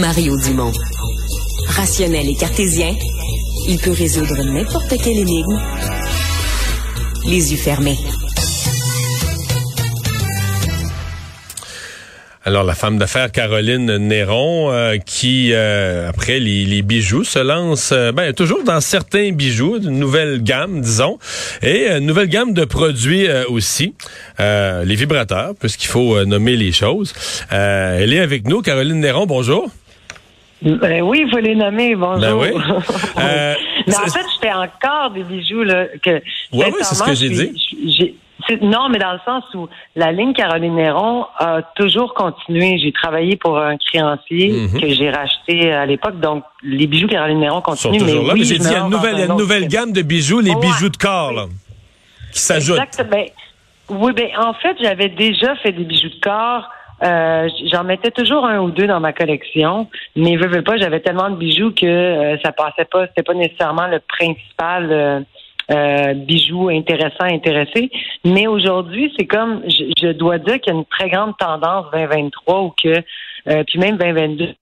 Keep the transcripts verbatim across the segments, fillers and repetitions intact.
Mario Dumont. Rationnel et cartésien, il peut résoudre n'importe quelle énigme, les yeux fermés. Alors, la femme d'affaires Caroline Néron, euh, qui, euh, après les, les bijoux, se lance euh, ben, toujours dans certains bijoux, une nouvelle gamme, disons, et une nouvelle gamme de produits euh, aussi, euh, les vibrateurs, puisqu'il faut euh, nommer les choses. Euh, elle est avec nous, Caroline Néron, bonjour. Ben oui, il faut les nommer, bonjour. Ben oui. euh, mais en fait, je fais encore des bijoux, là, que... Oui, oui, c'est ce que j'ai dit. Non, mais dans le sens où la ligne Caroline Néron a toujours continué. J'ai travaillé pour un créancier mm-hmm. que j'ai racheté à l'époque. Donc, les bijoux Caroline Néron continuent. Ils sont toujours mais là. Oui, mais j'ai dit, il y a une nouvelle, un une nouvelle gamme de bijoux, les ouais. bijoux de corps, là, qui s'ajoutent. Exact. Ben, oui, ben, en fait, j'avais déjà fait des bijoux de corps. Euh, j'en mettais toujours un ou deux dans ma collection, mais veux, veux pas, j'avais tellement de bijoux que euh, ça passait pas. C'était pas nécessairement le principal... Euh, Euh, bijoux intéressants, intéressés. Mais aujourd'hui, c'est comme, je, je dois dire qu'il y a une très grande tendance vingt vingt-trois ou que, euh, puis même vingt vingt-deux,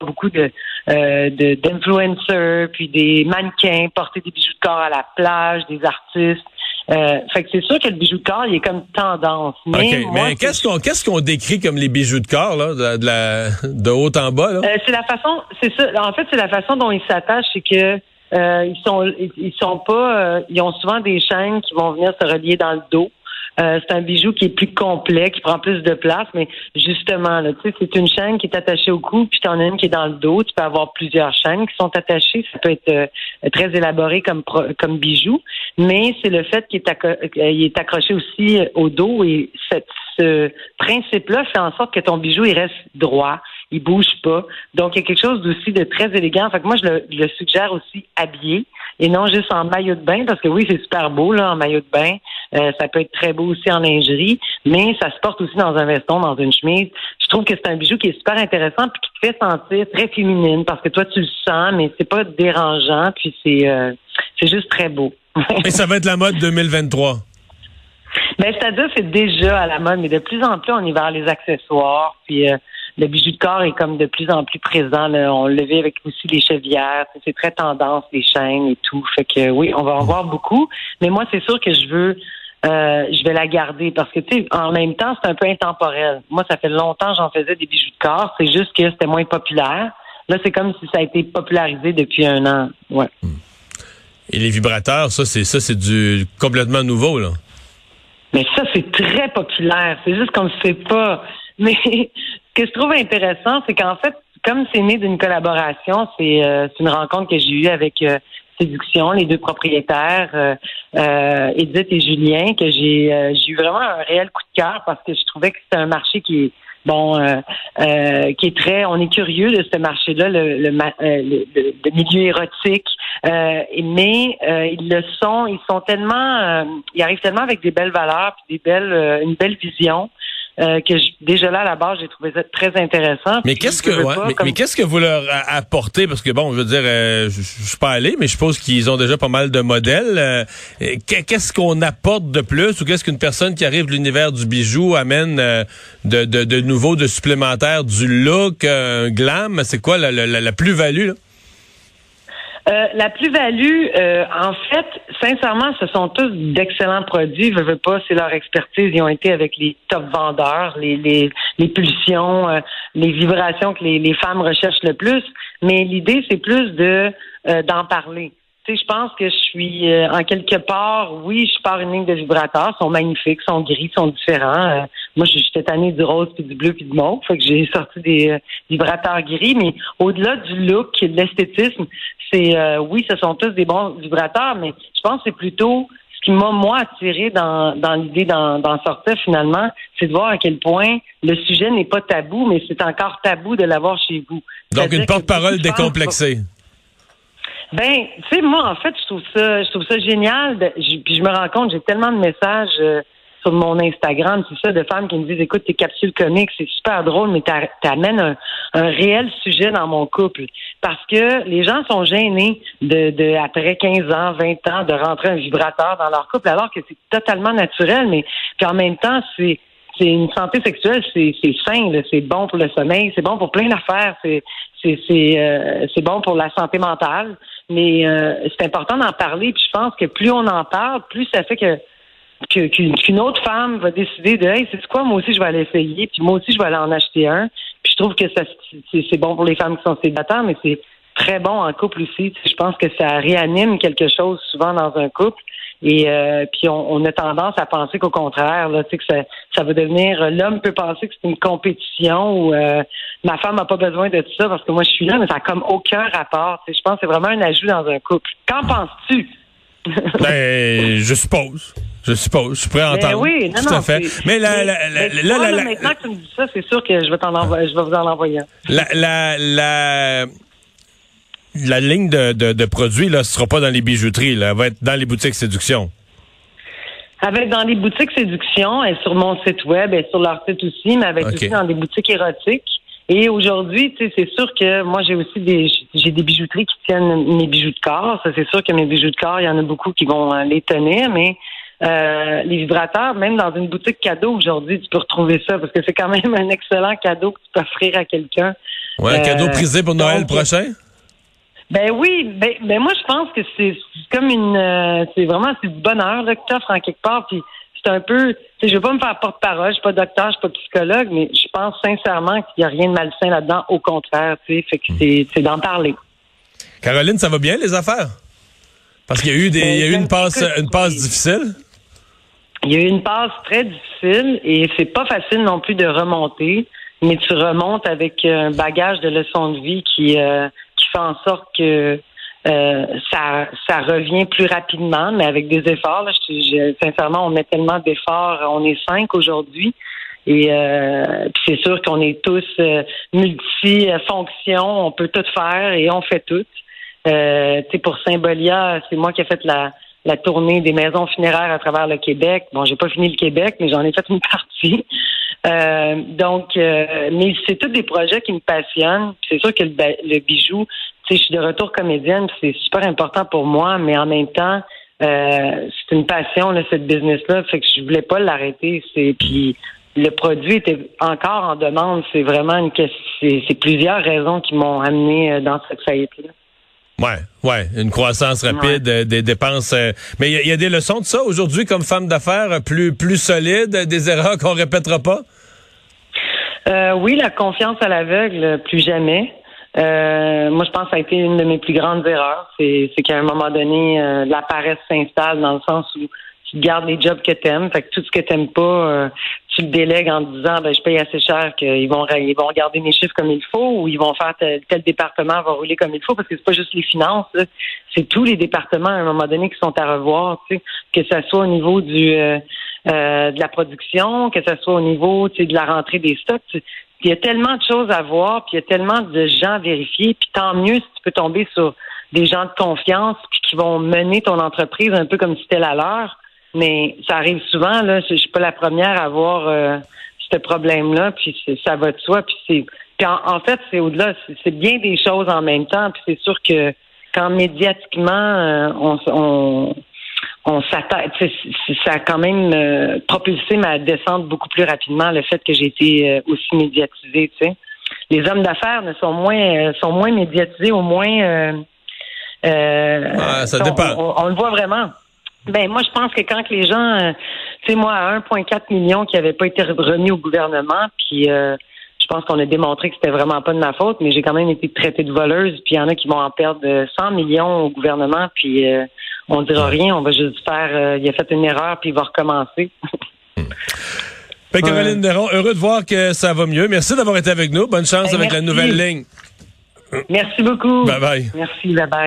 beaucoup de, euh, de d'influencers, puis des mannequins porter des bijoux de corps à la plage, des artistes. Euh, fait que c'est sûr que le bijou de corps, il est comme tendance. Mais, okay. moi, mais qu'est-ce qu'on qu'est-ce qu'on décrit comme les bijoux de corps, là, de, de, la, de haut en bas, là? Euh, c'est la façon, c'est ça. En fait, c'est la façon dont ils s'attachent, c'est que Euh, ils sont, ils sont pas, euh, ils ont souvent des chaînes qui vont venir se relier dans le dos. Euh, c'est un bijou qui est plus complet, qui prend plus de place, mais justement, là, tu sais, c'est une chaîne qui est attachée au cou, puis t'en as une qui est dans le dos. Tu peux avoir plusieurs chaînes qui sont attachées. Ça peut être euh, très élaboré comme comme bijou, mais c'est le fait qu'il est, acco- il est accroché aussi au dos et cette, ce principe-là fait en sorte que ton bijou il reste droit. Il bouge pas. Donc, il y a quelque chose d'aussi de très élégant. Fait que moi, je le, je le suggère aussi habillé et non juste en maillot de bain parce que oui, c'est super beau, là, en maillot de bain. Euh, ça peut être très beau aussi en lingerie, mais ça se porte aussi dans un veston, dans une chemise. Je trouve que c'est un bijou qui est super intéressant puis qui te fait sentir très féminine parce que toi, tu le sens, mais c'est pas dérangeant puis c'est, euh, c'est juste très beau. Et ça va être la mode deux mille vingt-trois. Ben, c'est-à-dire, c'est déjà à la mode, mais de plus en plus, on y va les accessoires puis, euh, le bijou de corps est comme de plus en plus présent. Là. On le vit avec aussi les chevières. C'est très tendance, les chaînes et tout. Fait que oui, on va en voir beaucoup. Mais moi, c'est sûr que je veux, euh, je vais la garder parce que tu sais, en même temps, c'est un peu intemporel. Moi, ça fait longtemps que j'en faisais des bijoux de corps. C'est juste que c'était moins populaire. Là, c'est comme si ça a été popularisé depuis un an. Ouais. Et les vibrateurs, ça, c'est ça, c'est du complètement nouveau là. Mais ça, c'est très populaire. C'est juste qu'on ne sait pas. Mais ce que je trouve intéressant, c'est qu'en fait, comme c'est né d'une collaboration, c'est, euh, c'est une rencontre que j'ai eue avec euh, Séduction, les deux propriétaires, euh, euh, Édith et Julien, que j'ai, euh, j'ai eu vraiment un réel coup de cœur parce que je trouvais que c'était un marché qui est bon, euh, euh, qui est très, on est curieux de ce marché-là, le, le, le, le, le milieu érotique. Euh, mais euh, ils le sont, ils sont tellement, euh, ils arrivent tellement avec des belles valeurs, puis des belles, euh, une belle vision. Euh, que je, déjà là à la base j'ai trouvé ça très intéressant. Mais qu'est-ce que ouais, pas, mais, comme... mais qu'est-ce que vous leur apportez parce que bon je veux dire euh, je, je suis pas allé mais je suppose qu'ils ont déjà pas mal de modèles. Euh, qu'est-ce qu'on apporte de plus ou qu'est-ce qu'une personne qui arrive de l'univers du bijou amène euh, de, de de nouveau, de supplémentaire, du look, euh, glam, c'est quoi la, la, la plus-value là? Euh, la plus-value, euh, en fait, sincèrement, ce sont tous d'excellents produits. Je veux pas, c'est leur expertise. Ils ont été avec les top vendeurs, les les, les pulsions, euh, les vibrations que les, les femmes recherchent le plus. Mais l'idée, c'est plus de euh, d'en parler. Tu sais, je pense que je suis euh, en quelque part, oui, je pars une ligne de vibrateurs, sont magnifiques, sont gris, sont différents. Euh, moi, j'étais tannée du rose, puis du bleu, puis du mauve, fait que j'ai sorti des euh, vibrateurs gris, mais au-delà du look et de l'esthétisme, c'est, euh, oui, ce sont tous des bons vibrateurs, mais je pense que c'est plutôt ce qui m'a, moi, attirée dans, dans l'idée d'en, d'en sortir, finalement, c'est de voir à quel point le sujet n'est pas tabou, mais c'est encore tabou de l'avoir chez vous. Donc, c'est-à-dire une porte-parole décomplexée. Ben, tu sais, moi, en fait, je trouve ça, je trouve ça génial. De, je, puis je me rends compte, j'ai tellement de messages euh, sur mon Instagram, tout ça, de femmes qui me disent, écoute, tes capsules comiques, c'est super drôle, mais t'a, t'amènes un, un réel sujet dans mon couple. Parce que les gens sont gênés de, de, après quinze ans, vingt ans, de rentrer un vibrateur dans leur couple, alors que c'est totalement naturel, mais puis en même temps, c'est c'est une santé sexuelle, c'est, c'est sain, là, c'est bon pour le sommeil, c'est bon pour plein d'affaires, c'est c'est c'est, euh, c'est bon pour la santé mentale, mais euh, c'est important d'en parler. Puis je pense que plus on en parle, plus ça fait que, que qu'une autre femme va décider de, hey, c'est quoi, moi aussi je vais aller essayer, puis moi aussi je vais aller en acheter un. Puis je trouve que ça c'est, c'est bon pour les femmes qui sont célibataires, mais c'est très bon en couple aussi. Je pense que ça réanime quelque chose souvent dans un couple. Et euh, puis on, on a tendance à penser qu'au contraire, là, tu sais, que ça, ça va devenir, l'homme peut penser que c'est une compétition où euh, ma femme n'a pas besoin de tout ça parce que moi je suis là, mais ça n'a comme aucun rapport. Tu sais, je pense que c'est vraiment un ajout dans un couple. Qu'en penses-tu? Ben, je suppose. Je suppose. Je suis prêt à entendre. Ben oui, non, tout non, à fait. Mais là, maintenant que tu me dis ça, c'est sûr que je vais t'en envoyer, je vais vous en envoyer un. La, la, la... La ligne de, de, de produits, là, ce sera pas dans les bijouteries, là. Elle va être dans les boutiques Séduction. Elle va être dans les boutiques Séduction, elle est sur mon site web, elle est sur leur site aussi, mais elle va être okay. aussi dans les boutiques érotiques. Et aujourd'hui, tu sais, c'est sûr que moi, j'ai aussi des, j'ai des bijouteries qui tiennent mes bijoux de corps. Ça, c'est sûr que mes bijoux de corps, il y en a beaucoup qui vont les tenir, mais euh, les vibrateurs, même dans une boutique cadeau aujourd'hui, tu peux retrouver ça parce que c'est quand même un excellent cadeau que tu peux offrir à quelqu'un. Ouais, un euh, cadeau prisé pour Noël donc, prochain? Ben oui, ben, ben moi je pense que c'est, c'est comme une, euh, c'est vraiment c'est du bonheur là que t'offres en quelque part. Puis c'est un peu, je veux pas me faire porte-parole, je suis pas docteur, je suis pas psychologue, mais je pense sincèrement qu'il y a rien de malsain là-dedans. Au contraire, tu sais, fait que c'est, c'est d'en parler. Caroline, ça va bien les affaires? Parce qu'il y a eu des, ben, il y a eu une passe, écoute, une passe difficile. Il y a eu une passe très difficile et c'est pas facile non plus de remonter, mais tu remontes avec un bagage de leçons de vie qui. Euh, en sorte que euh, ça, ça revient plus rapidement, mais avec des efforts. Là, je, je, sincèrement, on met tellement d'efforts. On est cinq aujourd'hui. Et euh, puis c'est sûr qu'on est tous euh, multifonctions. On peut tout faire et on fait tout. Euh, tu sais, pour Symbolia, c'est moi qui ai fait la, la tournée des maisons funéraires à travers le Québec. Bon, j'ai pas fini le Québec, mais j'en ai fait une partie. Euh, donc, euh, mais c'est tous des projets qui me passionnent. Puis c'est sûr que le, le bijou, tu sais, je suis de retour comédienne, c'est super important pour moi, mais en même temps, euh, c'est une passion, là, cette business-là, fait que je voulais pas l'arrêter. C'est puis le produit était encore en demande. C'est vraiment une question. C'est, c'est plusieurs raisons qui m'ont amené dans cette faillite-là. Ouais, ouais, une croissance rapide, ouais. euh, des dépenses. Euh, mais il y, y a des leçons de ça aujourd'hui comme femme d'affaires plus plus solide, des erreurs qu'on répétera pas. Euh, oui, la confiance à l'aveugle, plus jamais. Euh, moi, je pense que ça a été une de mes plus grandes erreurs. C'est, c'est qu'à un moment donné, euh, la paresse s'installe dans le sens où tu gardes les jobs que t'aimes. Fait que tout ce que t'aimes pas, euh, tu le délègues en te disant, ben, je paye assez cher qu'ils vont, ils vont regarder mes chiffres comme il faut ou ils vont faire tel, tel département va rouler comme il faut parce que c'est pas juste les finances, là. C'est tous les départements à un moment donné qui sont à revoir, tu sais, que ça soit au niveau du, euh, euh, de la production, que ça soit au niveau, tu sais, de la rentrée des stocks. Il y a tellement de choses à voir, puis il y a tellement de gens à vérifier, puis tant mieux si tu peux tomber sur des gens de confiance puis qui vont mener ton entreprise un peu comme si c'était la leur. Mais ça arrive souvent, là. Je suis pas la première à avoir euh, ce problème-là, puis c'est, ça va de soi. Puis c'est, puis en, en fait, c'est au-delà. C'est, c'est bien des choses en même temps. Puis c'est sûr que quand médiatiquement, euh, on, on, on s'attaque, ça a quand même euh, propulsé ma descente beaucoup plus rapidement, le fait que j'ai été euh, aussi médiatisée. Tu sais, les hommes d'affaires ne sont moins, euh, sont moins médiatisés, au moins. Euh, euh, ah, ça sont, dépend. On, on, on le voit vraiment. Ben moi, je pense que quand les gens, euh, tu sais, moi, à un virgule quatre million qui n'avaient pas été remis au gouvernement, puis euh, je pense qu'on a démontré que c'était vraiment pas de ma faute, mais j'ai quand même été traitée de voleuse, puis il y en a qui vont en perdre cent millions au gouvernement, puis euh, on dira rien, on va juste faire, euh, il a fait une erreur, puis il va recommencer. Ben, Caroline Néron, heureux de voir que ça va mieux. Merci d'avoir été avec nous. Bonne chance ben, avec merci. La nouvelle ligne. Merci beaucoup. Bye-bye. Merci, bye-bye.